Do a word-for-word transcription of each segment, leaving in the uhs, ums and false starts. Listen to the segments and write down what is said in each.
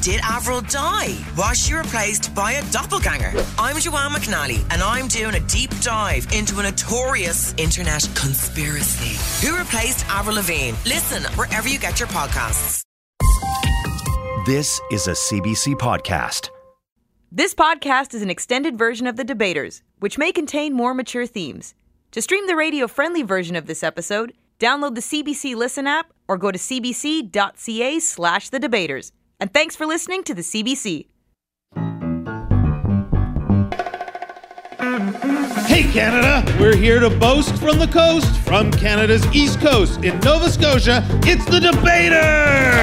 Did Avril die? Was she replaced by a doppelganger? I'm Joanne McNally, and I'm doing a deep dive into a notorious internet conspiracy. Who replaced Avril Lavigne? Listen wherever you get your podcasts. This is a C B C podcast. This podcast is an extended version of The Debaters, which may contain more mature themes. To stream the radio-friendly version of this episode, download the C B C Listen app or go to cbc.ca slash the debaters. And thanks for listening to the C B C. Hey, Canada! We're here to boast from the coast, from Canada's East Coast. In Nova Scotia, it's the Debaters!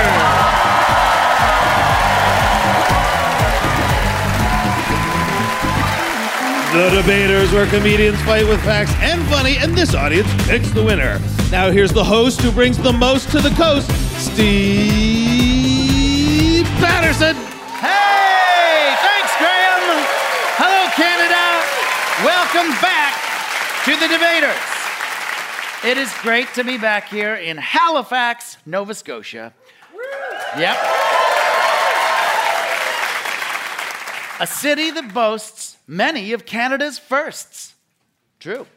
The Debaters, where comedians fight with facts and funny, and this audience picks the winner. Now here's the host who brings the most to the coast, Steve... Patterson. Hey, thanks, Graham. Hello, Canada. Welcome back to the Debaters. It is great to be back here in Halifax, Nova Scotia. Yep. A city that boasts many of Canada's firsts. True.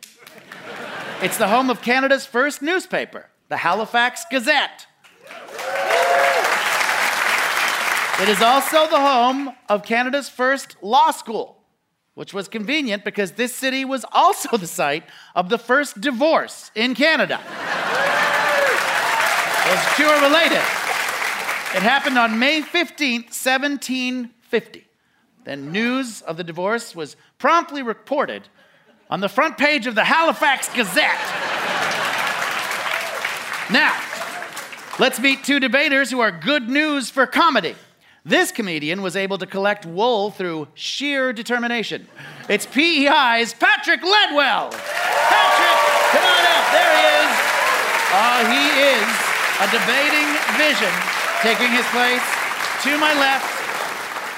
It's the home of Canada's first newspaper, the Halifax Gazette. It is also the home of Canada's first law school, which was convenient because this city was also the site of the first divorce in Canada. Those two are related. It happened on May fifteenth, seventeen fifty. Then news of the divorce was promptly reported on the front page of the Halifax Gazette. Now, let's meet two debaters who are good news for comedy. This comedian was able to collect wool through sheer determination. It's P E I's Patrick Ledwell. Patrick, come on up. There he is. Uh, he is a debating vision, taking his place to my left.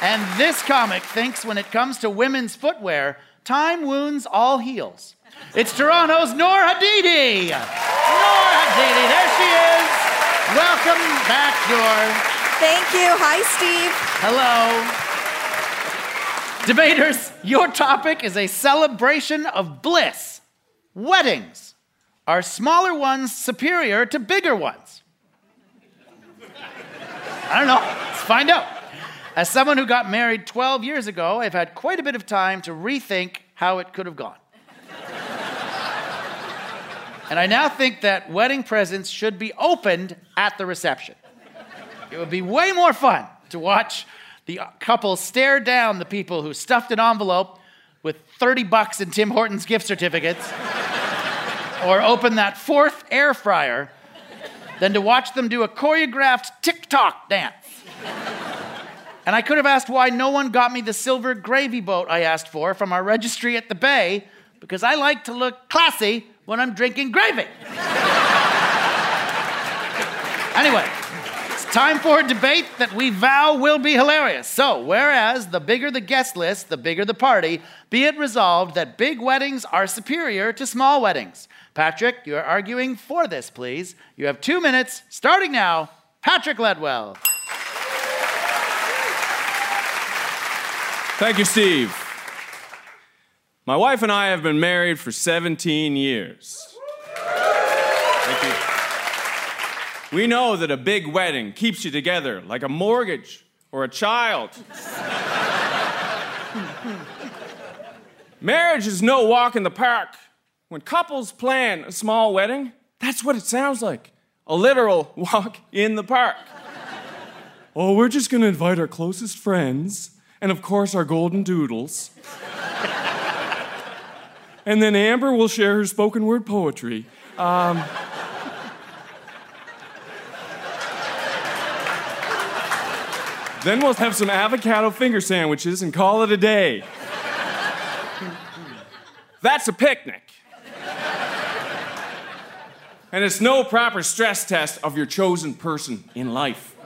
And this comic thinks when it comes to women's footwear, time wounds all heals. It's Toronto's Noor Hadidi. Noor Hadidi, there she is. Welcome back, Noor. Thank you. Hi, Steve. Hello. Debaters, your topic is a celebration of bliss. Weddings. Are smaller ones superior to bigger ones? I don't know. Let's find out. As someone who got married twelve years ago, I've had quite a bit of time to rethink how it could have gone. And I now think that wedding presents should be opened at the reception. It would be way more fun to watch the couple stare down the people who stuffed an envelope with thirty bucks in Tim Hortons gift certificates or open that fourth air fryer than to watch them do a choreographed TikTok dance. And I could have asked why no one got me the silver gravy boat I asked for from our registry at the Bay, because I like to look classy when I'm drinking gravy. Anyway. Time for a debate that we vow will be hilarious. So, whereas the bigger the guest list, the bigger the party, be it resolved that big weddings are superior to small weddings. Patrick, you're arguing for this, please. You have two minutes, starting now. Patrick Ledwell. Thank you, Steve. My wife and I have been married for seventeen years. Thank you. We know that a big wedding keeps you together like a mortgage or a child. Marriage is no walk in the park. When couples plan a small wedding, that's what it sounds like. A literal walk in the park. Oh, we're just going to invite our closest friends and, of course, our golden doodles. And then Amber will share her spoken word poetry. Um... Then we'll have some avocado finger sandwiches and call it a day. That's a picnic. and it's no proper stress test of your chosen person in life.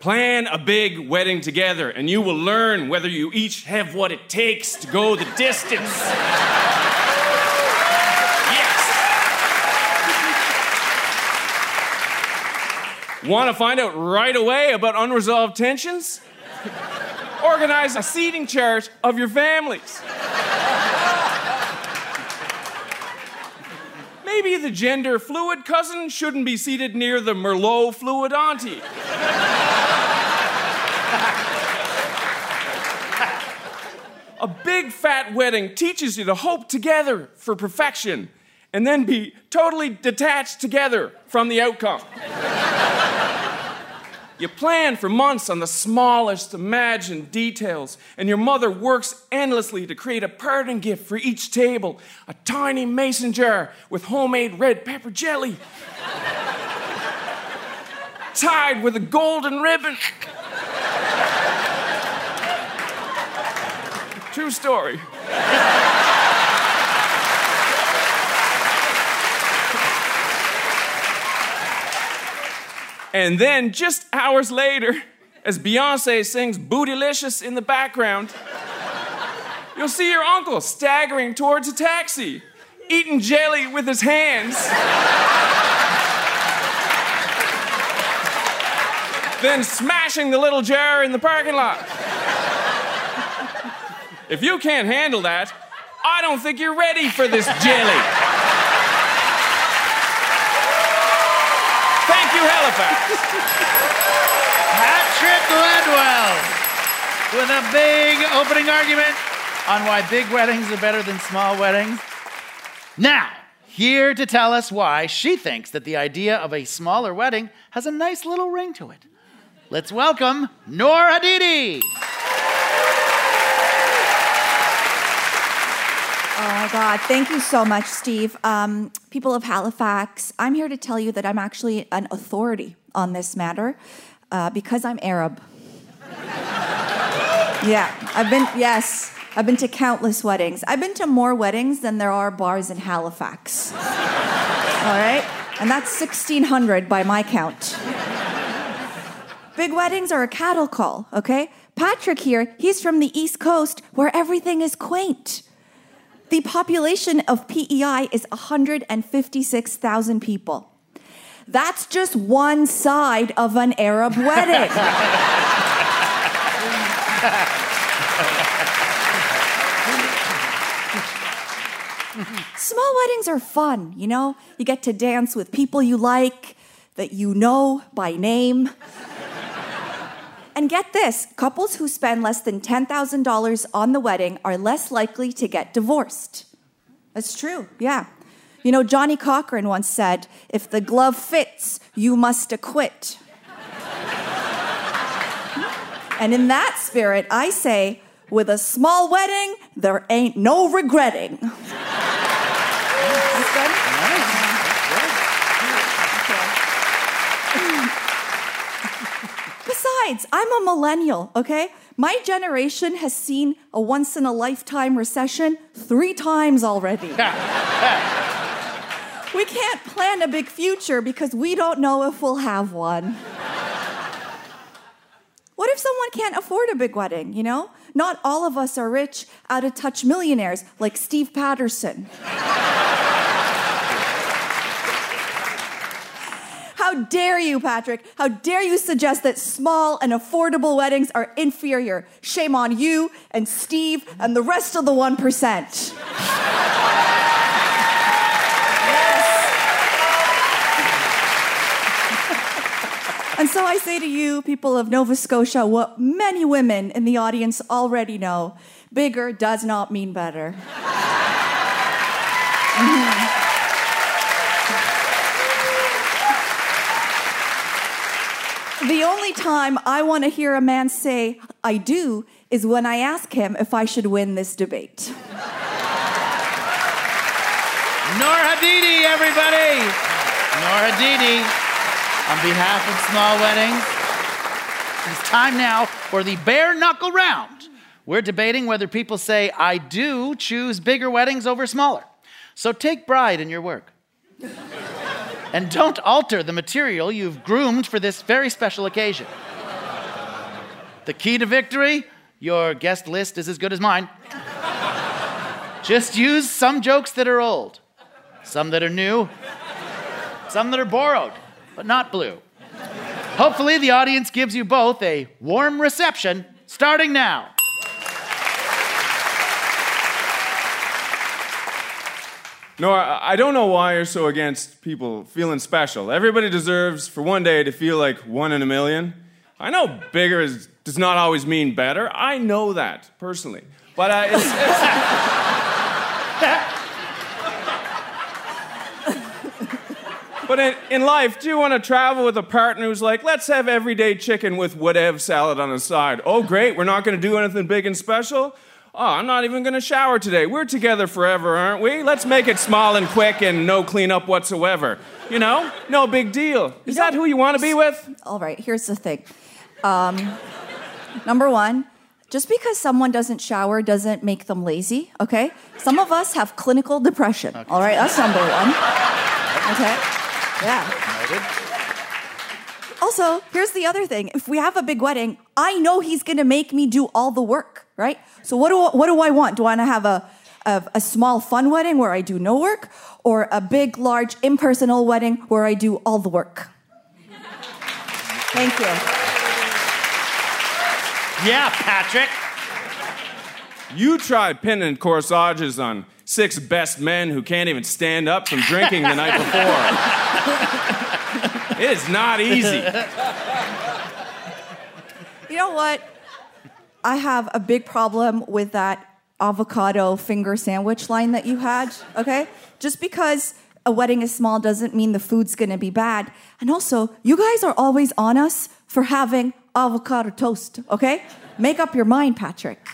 Plan a big wedding together, and you will learn whether you each have what it takes to go the distance. Want to find out right away about unresolved tensions? Organize a seating chart of your families. Maybe the gender fluid cousin shouldn't be seated near the Merlot fluid auntie. A big fat wedding teaches you to hope together for perfection and then be totally detached together from the outcome. You plan for months on the smallest imagined details, and your mother works endlessly to create a parting gift for each table, a tiny mason jar with homemade red pepper jelly, tied with a golden ribbon. True story. And then, just hours later, as Beyoncé sings Bootylicious in the background, you'll see your uncle staggering towards a taxi, eating jelly with his hands, then smashing the little jar in the parking lot. If you can't handle that, I don't think you're ready for this jelly. Patrick Ledwell with a big opening argument on why big weddings are better than small weddings. Now, here to tell us why she thinks that the idea of a smaller wedding has a nice little ring to it. Let's welcome Noor Hadidi. Oh, my God. Thank you so much, Steve. Um, people of Halifax, I'm here to tell you that I'm actually an authority on this matter uh, because I'm Arab. Yeah, I've been, yes, I've been to countless weddings. I've been to more weddings than there are bars in Halifax. All right? And that's sixteen hundred by my count. Big weddings are a cattle call, okay? Patrick here, he's from the East Coast where everything is quaint. The population of P E I is one hundred fifty-six thousand people. That's just one side of an Arab wedding. Small weddings are fun, you know? You get to dance with people you like, that you know by name. And get this, couples who spend less than ten thousand dollars on the wedding are less likely to get divorced. That's true, yeah. You know, Johnny Cochran once said, if the glove fits, you must acquit. And in that spirit, I say, with a small wedding, there ain't no regretting. Besides, I'm a millennial, okay? My generation has seen a once-in-a-lifetime recession three times already. We can't plan a big future because we don't know if we'll have one. What if someone can't afford a big wedding, you know? Not all of us are rich, out-of-touch millionaires like Steve Patterson. How dare you, Patrick? How dare you suggest that small and affordable weddings are inferior? Shame on you and Steve and the rest of the one percent. Yes. And so I say to you, people of Nova Scotia, what many women in the audience already know, bigger does not mean better. Mm-hmm. The only time I want to hear a man say, I do, is when I ask him if I should win this debate. Noor Hadidi, everybody! Noor Hadidi, on behalf of Small Weddings. It's time now for the bare-knuckle round. We're debating whether people say, I do choose bigger weddings over smaller. So take pride in your work. And don't alter the material you've groomed for this very special occasion. The key to victory? Your guest list is as good as mine. Just use some jokes that are old, some that are new, some that are borrowed, but not blue. Hopefully the audience gives you both a warm reception, starting now. Noor, I don't know why you're so against people feeling special. Everybody deserves, for one day, to feel like one in a million. I know bigger is, does not always mean better. I know that, personally. But uh, it's... it's... But in, in life, do you want to travel with a partner who's like, let's have everyday chicken with whatever salad on the side? Oh, great, we're not going to do anything big and special? Oh, I'm not even going to shower today. We're together forever, aren't we? Let's make it small and quick and no cleanup whatsoever. You know? No big deal. Is that who you want to be with? All right, here's the thing. Um, number one, just because someone doesn't shower doesn't make them lazy, okay? Some of us have clinical depression, okay. All right? That's number one. Okay? Yeah. Also, here's the other thing. If we have a big wedding, I know he's going to make me do all the work. Right? So what do I, what do I want? Do I want to have a, a a small fun wedding where I do no work, or a big, large, impersonal wedding where I do all the work? Thank you. Yeah, Patrick. You try pinning corsages on six best men who can't even stand up from drinking the night before. It is not easy. You know what? I have a big problem with that avocado finger sandwich line that you had, okay? Just because a wedding is small doesn't mean the food's going to be bad. And also, you guys are always on us for having avocado toast, okay? Make up your mind, Patrick.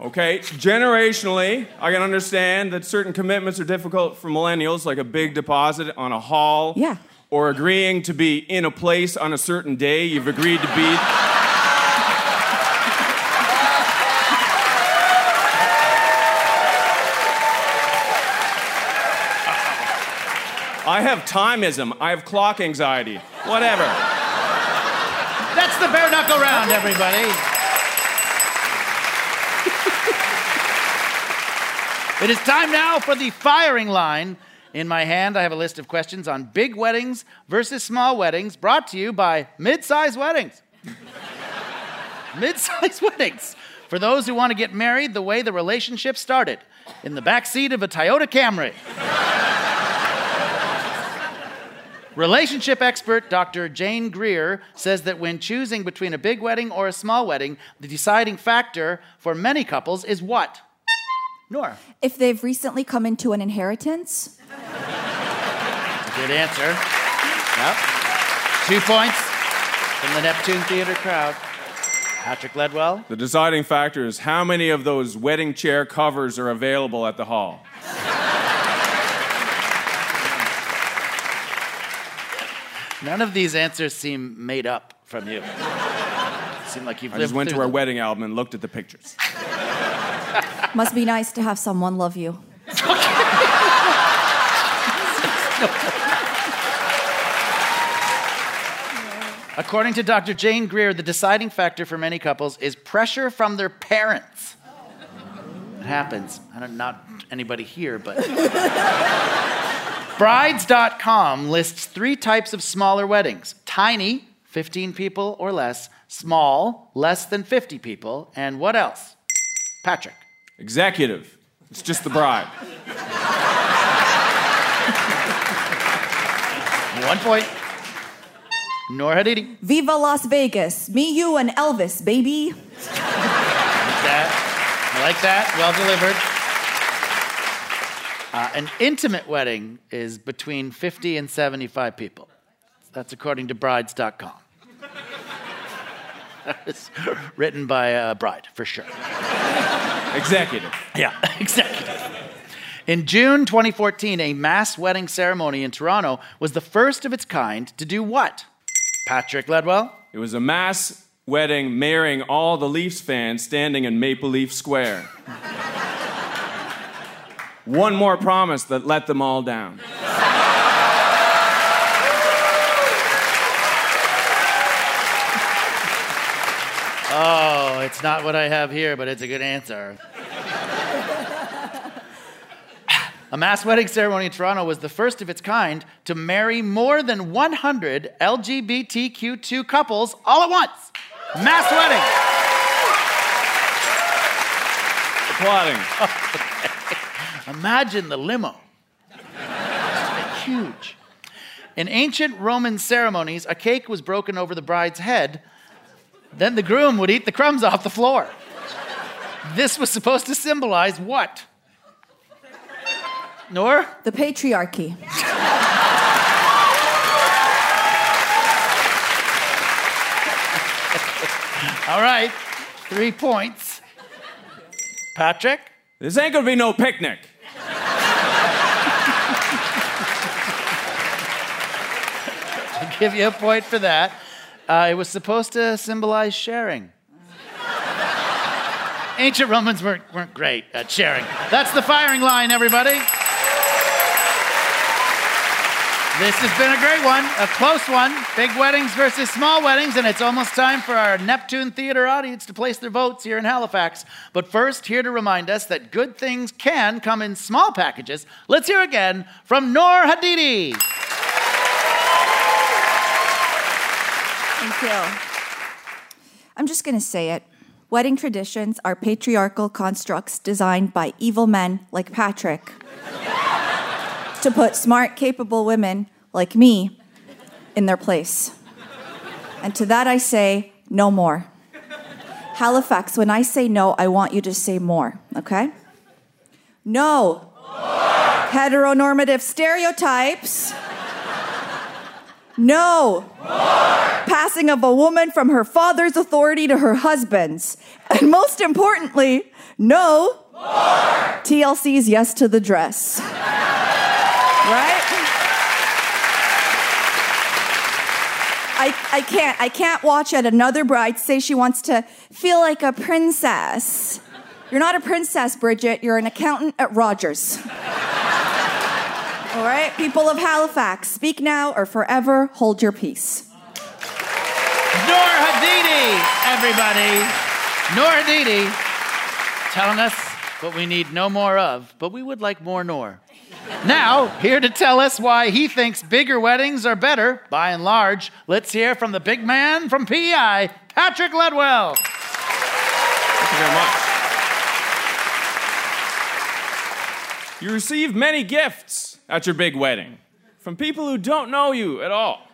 Okay, generationally, I can understand that certain commitments are difficult for millennials, like a big deposit on a haul. Yeah. Or agreeing to be in a place on a certain day you've agreed to be... I have timeism. I have clock anxiety. Whatever. That's the bare knuckle round, everybody. It is time now for the firing line. In my hand, I have a list of questions on big weddings versus small weddings, brought to you by mid-size weddings. Mid-size weddings. For those who want to get married the way the relationship started, in the backseat of a Toyota Camry. Relationship expert Doctor Jane Greer says that when choosing between a big wedding or a small wedding, the deciding factor for many couples is what? Noor. If they've recently come into an inheritance. Good answer. Yep. Two points from the Neptune Theatre crowd. Patrick Ledwell. The deciding factor is how many of those wedding chair covers are available at the hall. None of these answers seem made up from you. Seem like you've I lived just went to our the... wedding album and looked at the pictures. Must be nice to have someone love you. According to Doctor Jane Greer, the deciding factor for many couples is pressure from their parents. It happens. I don't not anybody here, but... Brides dot com lists three types of smaller weddings. Tiny, fifteen people or less. Small, less than fifty people. And what else? Patrick. Executive. It's just the bride. One point. Noor Hadidi. Viva Las Vegas. Me, you, and Elvis, baby. Like that. I like that. Well delivered. Uh, an intimate wedding is between fifty and seventy-five people. That's according to brides dot com. That was written by a bride, for sure. Executive. Yeah, executive. In June twenty fourteen, a mass wedding ceremony in Toronto was the first of its kind to do what? Patrick Ledwell? It was a mass wedding marrying all the Leafs fans standing in Maple Leaf Square. one more promise that let them all down. Oh, it's not what I have here, but it's a good answer. A mass wedding ceremony in Toronto was the first of its kind to marry more than one hundred L G B T Q two couples all at once. Mass wedding. Applauding. Okay. Imagine the limo. Huge. In ancient Roman ceremonies, a cake was broken over the bride's head. Then the groom would eat the crumbs off the floor. This was supposed to symbolize what? Noor? The patriarchy. All right, three points. Patrick? This ain't gonna be no picnic. I'll give you a point for that. Uh, it was supposed to symbolize sharing. Ancient Romans weren't, weren't great at sharing. That's the firing line, everybody. This has been a great one, a close one. Big weddings versus small weddings, and it's almost time for our Neptune Theatre audience to place their votes here in Halifax. But first, here to remind us that good things can come in small packages, let's hear again from Noor Hadidi. Thank you. I'm just going to say it. Wedding traditions are patriarchal constructs designed by evil men like Patrick to put smart, capable women like me in their place. And to that I say, no more. Halifax, when I say no, I want you to say more, okay? No. More. Heteronormative stereotypes. No. More. Passing of a woman from her father's authority to her husband's. And most importantly, no. More. T L C's yes to the dress. Right? I, I can't I can't watch yet another bride say she wants to feel like a princess. You're not a princess, Bridget. You're an accountant at Rogers. All right? People of Halifax, speak now or forever hold your peace. Noor Hadidi, everybody. Noor Hadidi telling us what we need no more of, but we would like more Noor. Now, here to tell us why he thinks bigger weddings are better, by and large, let's hear from the big man from P E I, Patrick Ledwell. Thank you very much. You receive many gifts at your big wedding from people who don't know you at all.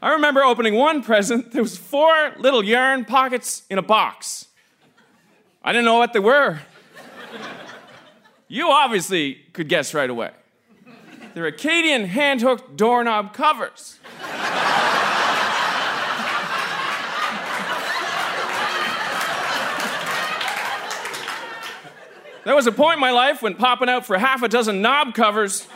I remember opening one present. There was four little yarn pockets in a box. I didn't know what they were. You obviously could guess right away. They're Acadian hand-hooked doorknob covers. There was a point in my life when popping out for half a dozen knob covers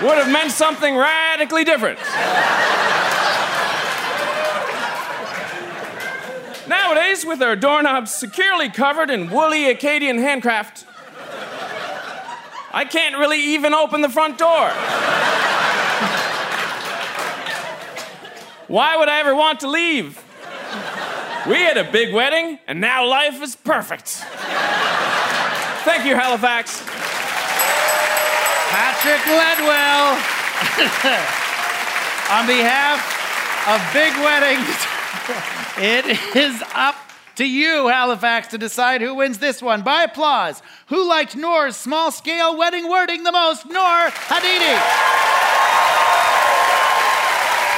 would have meant something radically different. Nowadays, with our doorknobs securely covered in woolly Acadian handcraft, I can't really even open the front door. Why would I ever want to leave? We had a big wedding, and now life is perfect. Thank you, Halifax. Patrick Ledwell, on behalf of Big Weddings. It is up to you, Halifax, to decide who wins this one. By applause, who liked Noor's small-scale wedding wording the most? Noor Hadidi.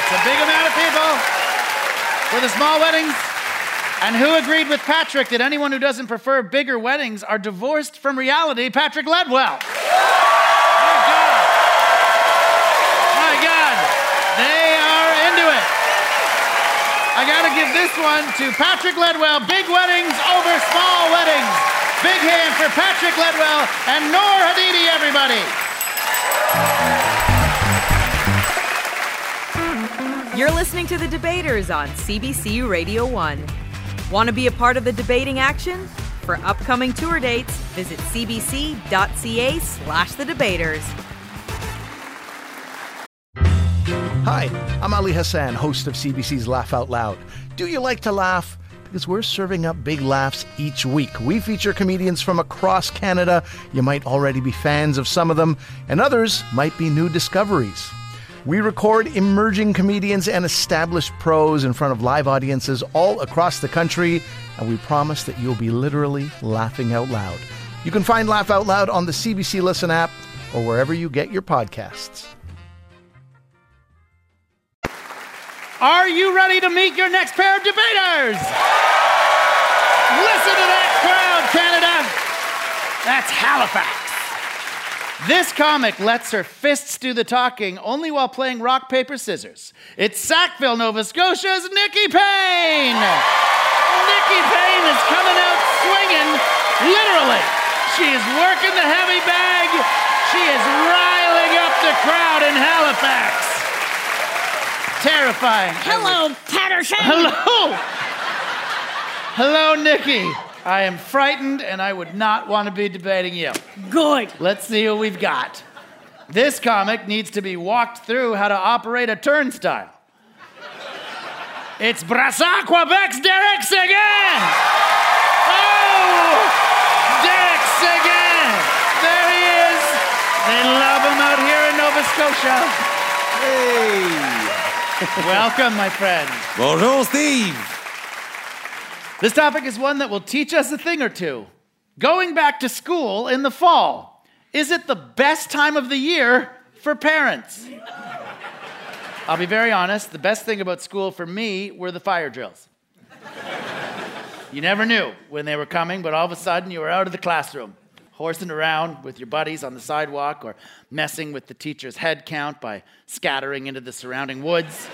It's a big amount of people for the small weddings. And who agreed with Patrick that anyone who doesn't prefer bigger weddings are divorced from reality? Patrick Ledwell. My God. My God. They are into it. I gotta give this one to Patrick Ledwell. Big weddings over small weddings. Big hand for Patrick Ledwell and Noor Hadidi, everybody. You're listening to The Debaters on C B C Radio one. Want to be a part of the debating action? For upcoming tour dates, visit cbc.ca slash the debaters. Hi, I'm Ali Hassan, host of C B C's Laugh Out Loud. Do you like to laugh? Because we're serving up big laughs each week. We feature comedians from across Canada. You might already be fans of some of them, and others might be new discoveries. We record emerging comedians and established pros in front of live audiences all across the country, and we promise that you'll be literally laughing out loud. You can find Laugh Out Loud on the C B C Listen app or wherever you get your podcasts. Are you ready to meet your next pair of debaters? Listen to that crowd, Canada. That's Halifax. This comic lets her fists do the talking only while playing rock, paper, scissors. It's Sackville, Nova Scotia's Nikki Payne. Nikki Payne is coming out swinging, literally. She is working the heavy bag. She is riling up the crowd in Halifax. Terrifying. Hello, Patterson. Hello. Hello, Nikki. I am frightened, and I would not want to be debating you. Good. Let's see what we've got. This comic needs to be walked through how to operate a turnstile. It's Brassac, Quebec's Derek Seguin. Oh, Derek Seguin. There he is. They love him out here in Nova Scotia. Hey. Welcome, my friend. Bonjour, Steve. This topic is one that will teach us a thing or two. Going back to school in the fall. Is it the best time of the year for parents? I'll be very honest. The best thing about school for me were the fire drills. You never knew when they were coming, but all of a sudden you were out of the classroom, horsing around with your buddies on the sidewalk or messing with the teacher's head count by scattering into the surrounding woods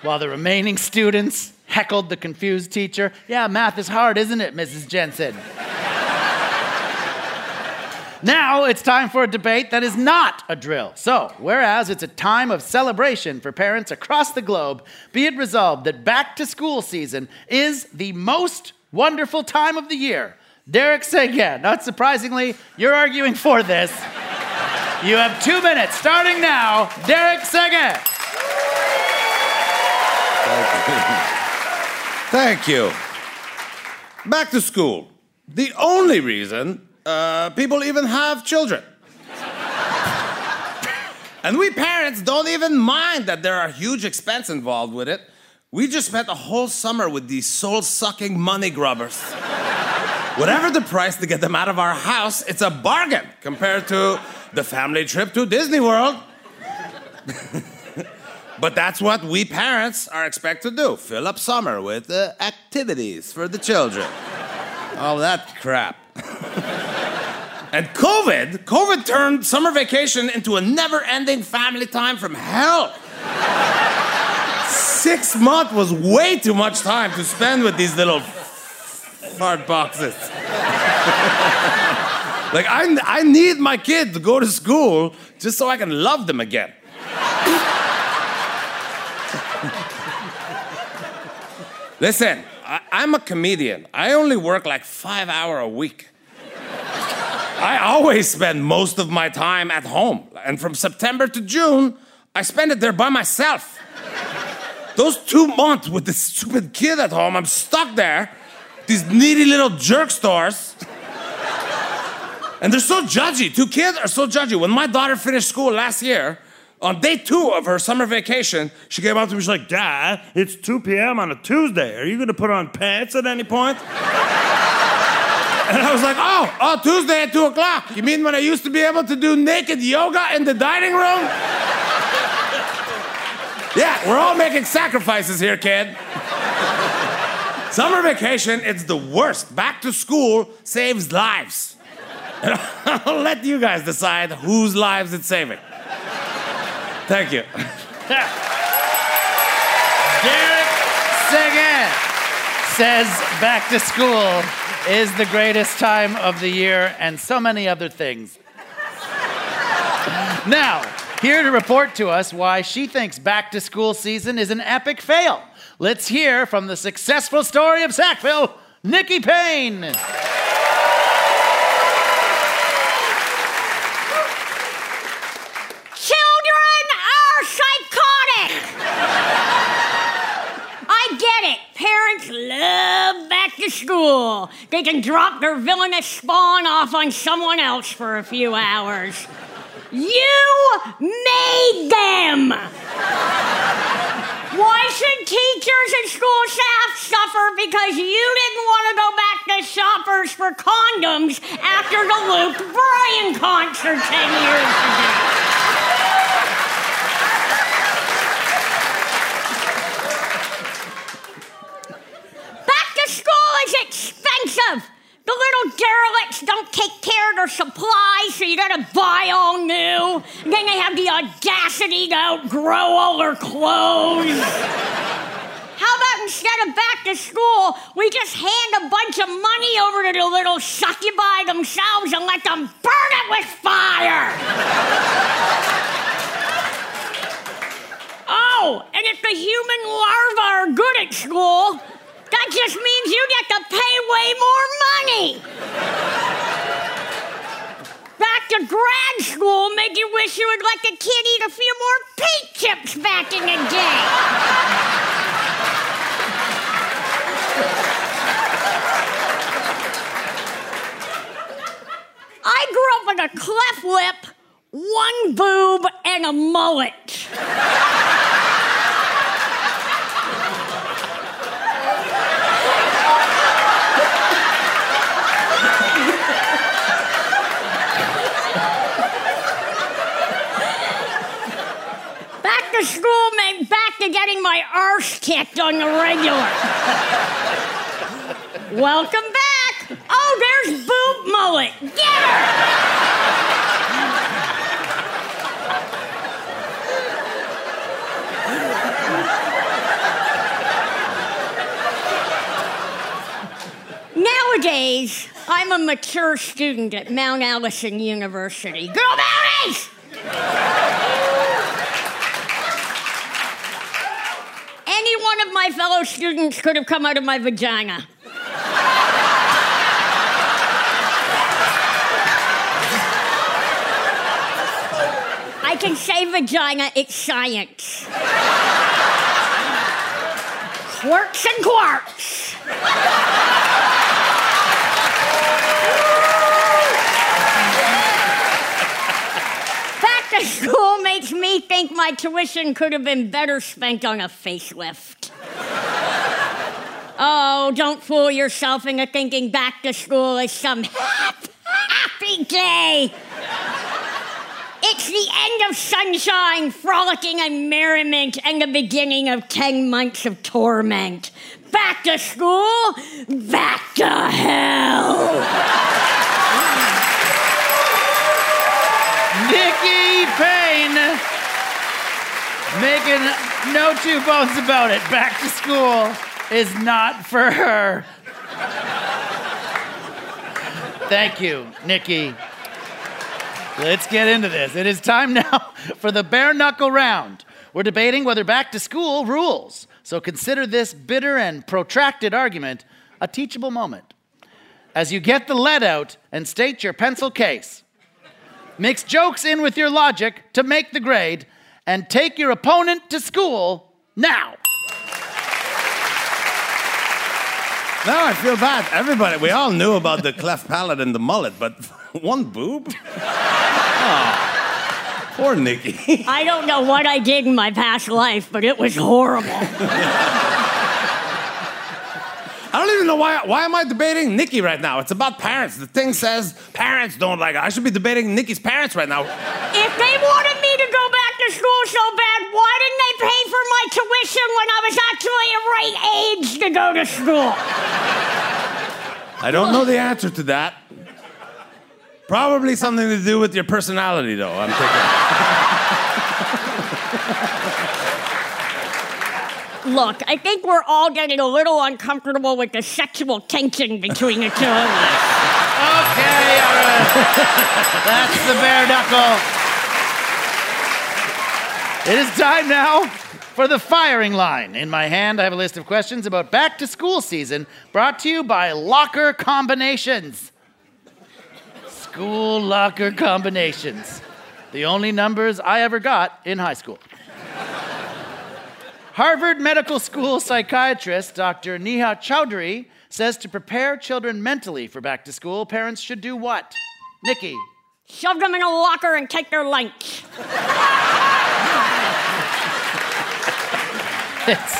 while the remaining students heckled the confused teacher. Yeah, math is hard, isn't it, Missus Jensen? Now it's time for a debate that is not a drill. So, whereas it's a time of celebration for parents across the globe, be it resolved that back-to-school season is the most wonderful time of the year. Derek Seguin, not surprisingly, you're arguing for this. You have two minutes, starting now. Derek Seguin. Thank you. Thank you. Back to school. The only reason uh, people even have children. And we parents don't even mind that there are huge expenses involved with it. We just spent a whole summer with these soul-sucking money grubbers. Whatever the price to get them out of our house, it's a bargain compared to the family trip to Disney World. But that's what we parents are expected to do. Fill up summer with uh, activities for the children. All that crap. And COVID, COVID turned summer vacation into a never-ending family time from hell. Six months was way too much time to spend with these little hard boxes. Like, I, I need my kid to go to school just so I can love them again. Listen, I, I'm a comedian. I only work like five hours a week. I always spend most of my time at home. And from September to June, I spend it there by myself. Those two months with this stupid kid at home, I'm stuck there. These needy little jerk stores. And they're so judgy. Two kids are so judgy. When my daughter finished school last year, on day two of her summer vacation, she came up to me, she's like, Dad, it's two p.m. on a Tuesday. Are you going to put on pants at any point? And I was like, oh, oh, Tuesday at two o'clock. You mean when I used to be able to do naked yoga in the dining room? Yeah, we're all making sacrifices here, kid. Summer vacation, it's the worst. Back to school saves lives. And I'll let you guys decide whose lives it's saving. Thank you. Derek Seguin says back to school is the greatest time of the year and so many other things. Now, here to report to us why she thinks back to school season is an epic fail. Let's hear from the successful story of Sackville, Nikki Payne. Children are psychotic. I get it. Parents love back to school. They can drop their villainous spawn off on someone else for a few hours. You made them. Why should teachers and school staff suffer because you didn't want to go back to Shoppers for condoms after the Luke Bryan concert ten years ago? It's expensive. The little derelicts don't take care of their supplies, so you gotta buy all new. And then they have the audacity to outgrow all their clothes. How about instead of back to school, we just hand a bunch of money over to the little succubi themselves and let them burn it with fire? Oh, and if the human larvae are good at school, that just means you get to pay way more money. Back to grad school made you wish you would let the kid eat a few more paint chips back in the day. I grew up with a cleft lip, one boob, and a mullet. School meant back to getting my arse kicked on the regular. Welcome back. Oh, there's Boob Mullet. Get her. Nowadays, I'm a mature student at Mount Allison University. Go Mounties! Any one of my fellow students could have come out of my vagina. I can say vagina, it's science. Quirks and Quarks. School makes me think my tuition could have been better spent on a facelift. Oh, don't fool yourself into thinking back to school is some happy, happy day. It's the end of sunshine, frolicking, and merriment, and the beginning of ten months of torment. Back to school, back to hell. Nikki Payne, making no two bones about it. Back to school is not for her. Thank you, Nikki. Let's get into this. It is time now for the bare knuckle round. We're debating whether back to school rules. So consider this bitter and protracted argument a teachable moment. As you get the lead out and state your pencil case, mix jokes in with your logic to make the grade, and take your opponent to school now. Now I feel bad. Everybody, we all knew about the cleft palate and the mullet, but one boob? Oh, poor Nikki. I don't know what I did in my past life, but it was horrible. I don't even know why why am I debating Nikki right now? It's about parents. The thing says parents don't like it. I should be debating Nikki's parents right now. If they wanted me to go back to school so bad, why didn't they pay for my tuition when I was actually the right age to go to school? I don't know the answer to that. Probably something to do with your personality, though, I'm thinking. Look, I think we're all getting a little uncomfortable with the sexual tension between the two of us. Okay, all right. That's the bare knuckle. It is time now for the firing line. In my hand, I have a list of questions about back-to-school season brought to you by Locker Combinations. School Locker Combinations. The only numbers I ever got in high school. Harvard Medical School psychiatrist Doctor Neha Chowdhury says to prepare children mentally for back to school, parents should do what? Nikki. Shove them in a locker and take their lunch. it's,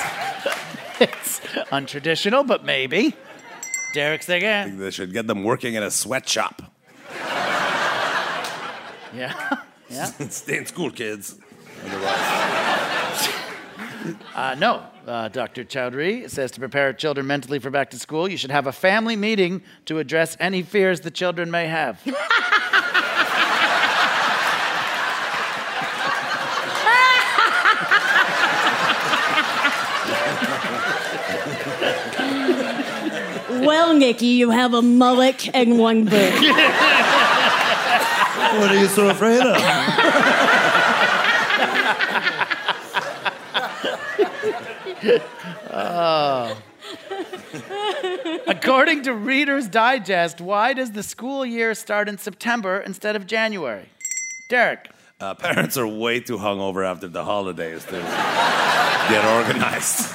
it's untraditional, but maybe. Derek Seguin. I think they should get them working in a sweatshop. Yeah. Yeah. Stay in school, kids. Otherwise. Uh, no, uh, Doctor Chowdhury says to prepare children mentally for back to school, you should have a family meeting to address any fears the children may have. Well, Nikki, you have a mullet and one boob. What are you so afraid of? Oh. According to Reader's Digest, why does the school year start in September instead of January? Derek. Uh, parents are way too hungover after the holidays to get organized.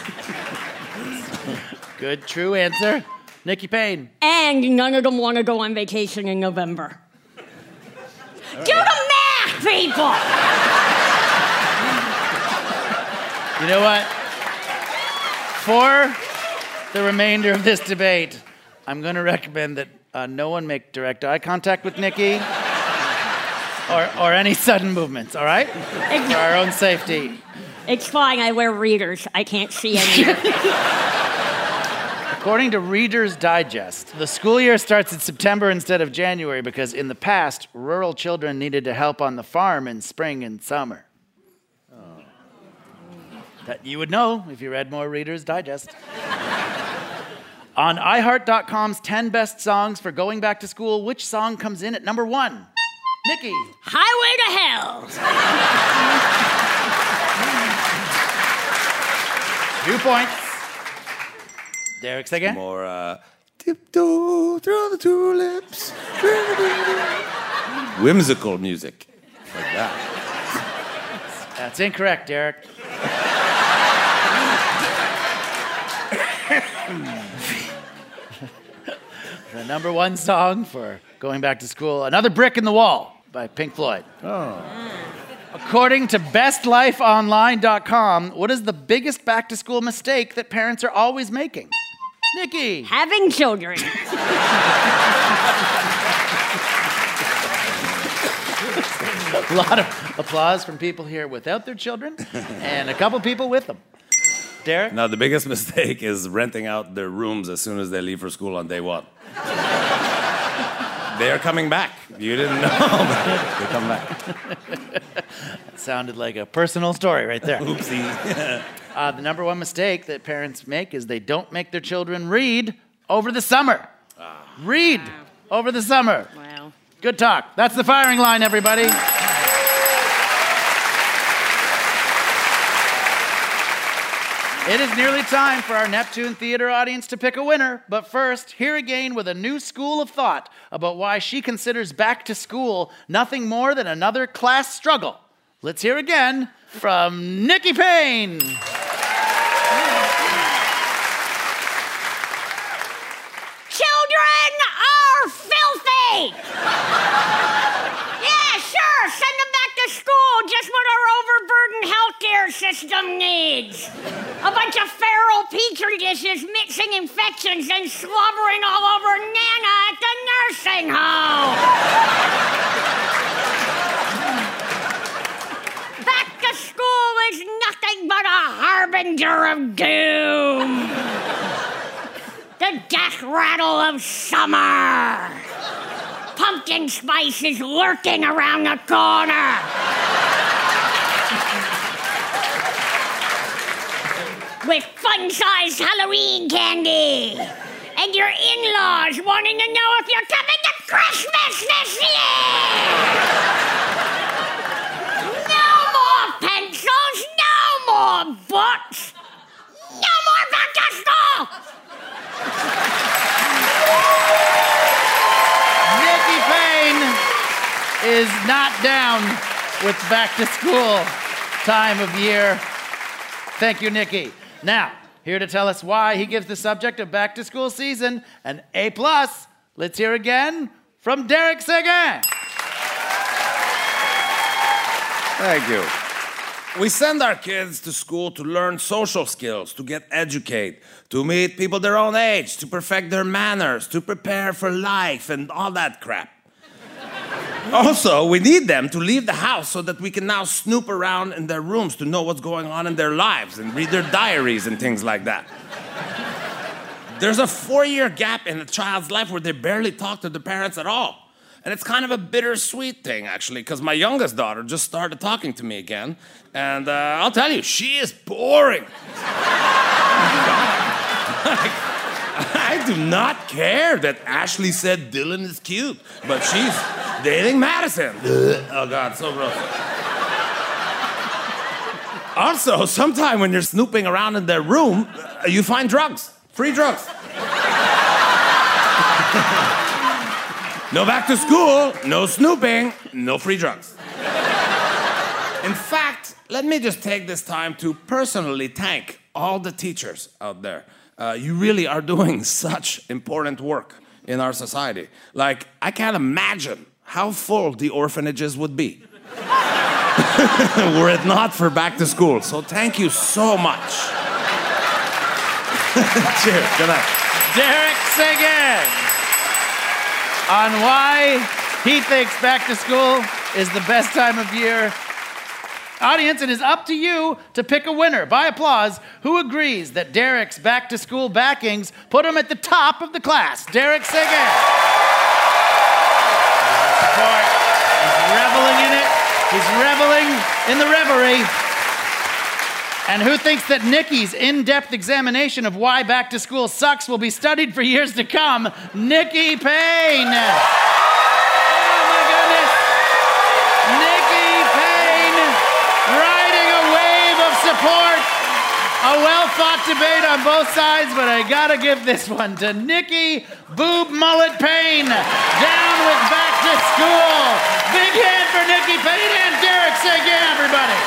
Good, true answer. Nikki Payne. And none of them want to go on vacation in November. Right. Do the math, people! You know what? For the remainder of this debate, I'm going to recommend that uh, no one make direct eye contact with Nikki or, or any sudden movements, all right? It's, for our own safety. It's fine. I wear readers. I can't see anything. According to Reader's Digest, the school year starts in September instead of January because in the past, rural children needed to help on the farm in spring and summer. That you would know if you read more Reader's Digest. On i heart dot com's ten best songs for going back to school, which song comes in at number one? Nikki. Highway to Hell. Two points. Derek Seguin. More, uh, tiptoe through the tulips. Whimsical music. Like that. That's incorrect, Derek. The number one song for going back to school, Another Brick in the Wall by Pink Floyd. Oh. According to best life online dot com, what is the biggest back to school mistake that parents are always making? Nikki. Having children. A lot of applause from people here without their children and a couple people with them. Derek? Now, the biggest mistake is renting out their rooms as soon as they leave for school on day one. They're coming back. You didn't know, but they come back. That sounded like a personal story right there. Oopsie. uh, the number one mistake that parents make is they don't make their children read over the summer. Ah. Read wow. over the summer. Wow. Good talk. That's the firing line, everybody. It is nearly time for our Neptune Theatre audience to pick a winner, but first, here again with a new school of thought about why she considers back to school nothing more than another class struggle. Let's hear again from Nikki Payne. Children are filthy! Yeah, sure, send them back to school, just what our overburdened healthcare system needs. A bunch of feral petri dishes mixing infections and slobbering all over Nana at the nursing home. Back to school is nothing but a harbinger of doom. The death rattle of summer. Pumpkin spice is lurking around the corner. With fun-sized Halloween candy. And your in-laws wanting to know if you're coming to Christmas this year! No more pencils, no more books! not down with back to school time of year. Thank you, Nikki. Now, here to tell us why he gives the subject of back to school season an A plus. Let's hear again from Derek Seguin. Thank you. We send our kids to school to learn social skills, to get educated, to meet people their own age, to perfect their manners, to prepare for life and all that crap. Also, we need them to leave the house so that we can now snoop around in their rooms to know what's going on in their lives and read their diaries and things like that. There's a four-year gap in a child's life where they barely talk to their parents at all. And it's kind of a bittersweet thing, actually, because my youngest daughter just started talking to me again. And uh, I'll tell you, she is boring. Like, I do not care that Ashley said Dylan is cute, but she's dating Madison. Oh, God, so gross. Also, sometime when you're snooping around in their room, you find drugs, free drugs. No back to school, no snooping, no free drugs. In fact, let me just take this time to personally thank all the teachers out there. Uh, you really are doing such important work in our society. Like, I can't imagine how full the orphanages would be were it not for back to school. So thank you so much. Cheers. Good night. Derek Seguin. On why he thinks back to school is the best time of year. Audience, it is up to you to pick a winner by applause who agrees that Derek's back to school backings put him at the top of the class. Derek Seguin. He's reveling in it. He's reveling in the reverie. And who thinks that Nikki's in-depth examination of why back to school sucks will be studied for years to come? Nikki Payne. Oh my goodness. Nikki Payne riding a wave of support. A well-thought debate on both sides, but I gotta give this one to Nikki Boob Mullet Payne. Down with back to school. Big hand for Nikki Payne and Derek Seguin, everybody.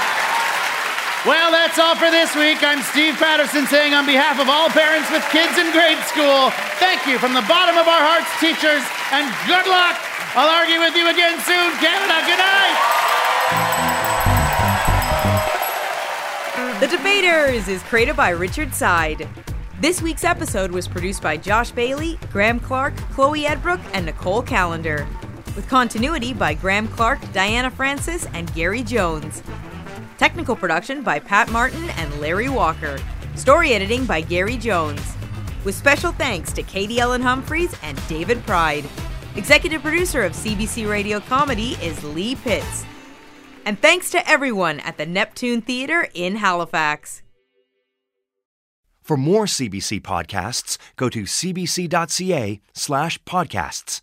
Well, that's all for this week. I'm Steve Patterson saying on behalf of all parents with kids in grade school, thank you from the bottom of our hearts, teachers, and good luck. I'll argue with you again soon. Canada, good night. The Debaters is created by Richard Side. This week's episode was produced by Josh Bailey, Graham Clark, Chloe Edbrook, and Nicole Callender, with continuity by Graham Clark, Diana Francis, and Gary Jones. Technical production by Pat Martin and Larry Walker. Story editing by Gary Jones. With special thanks to Katie Ellen Humphreys and David Pride. Executive producer of C B C Radio Comedy is Lee Pitts. And thanks to everyone at the Neptune Theatre in Halifax. For more C B C podcasts, go to cbc.ca slash podcasts.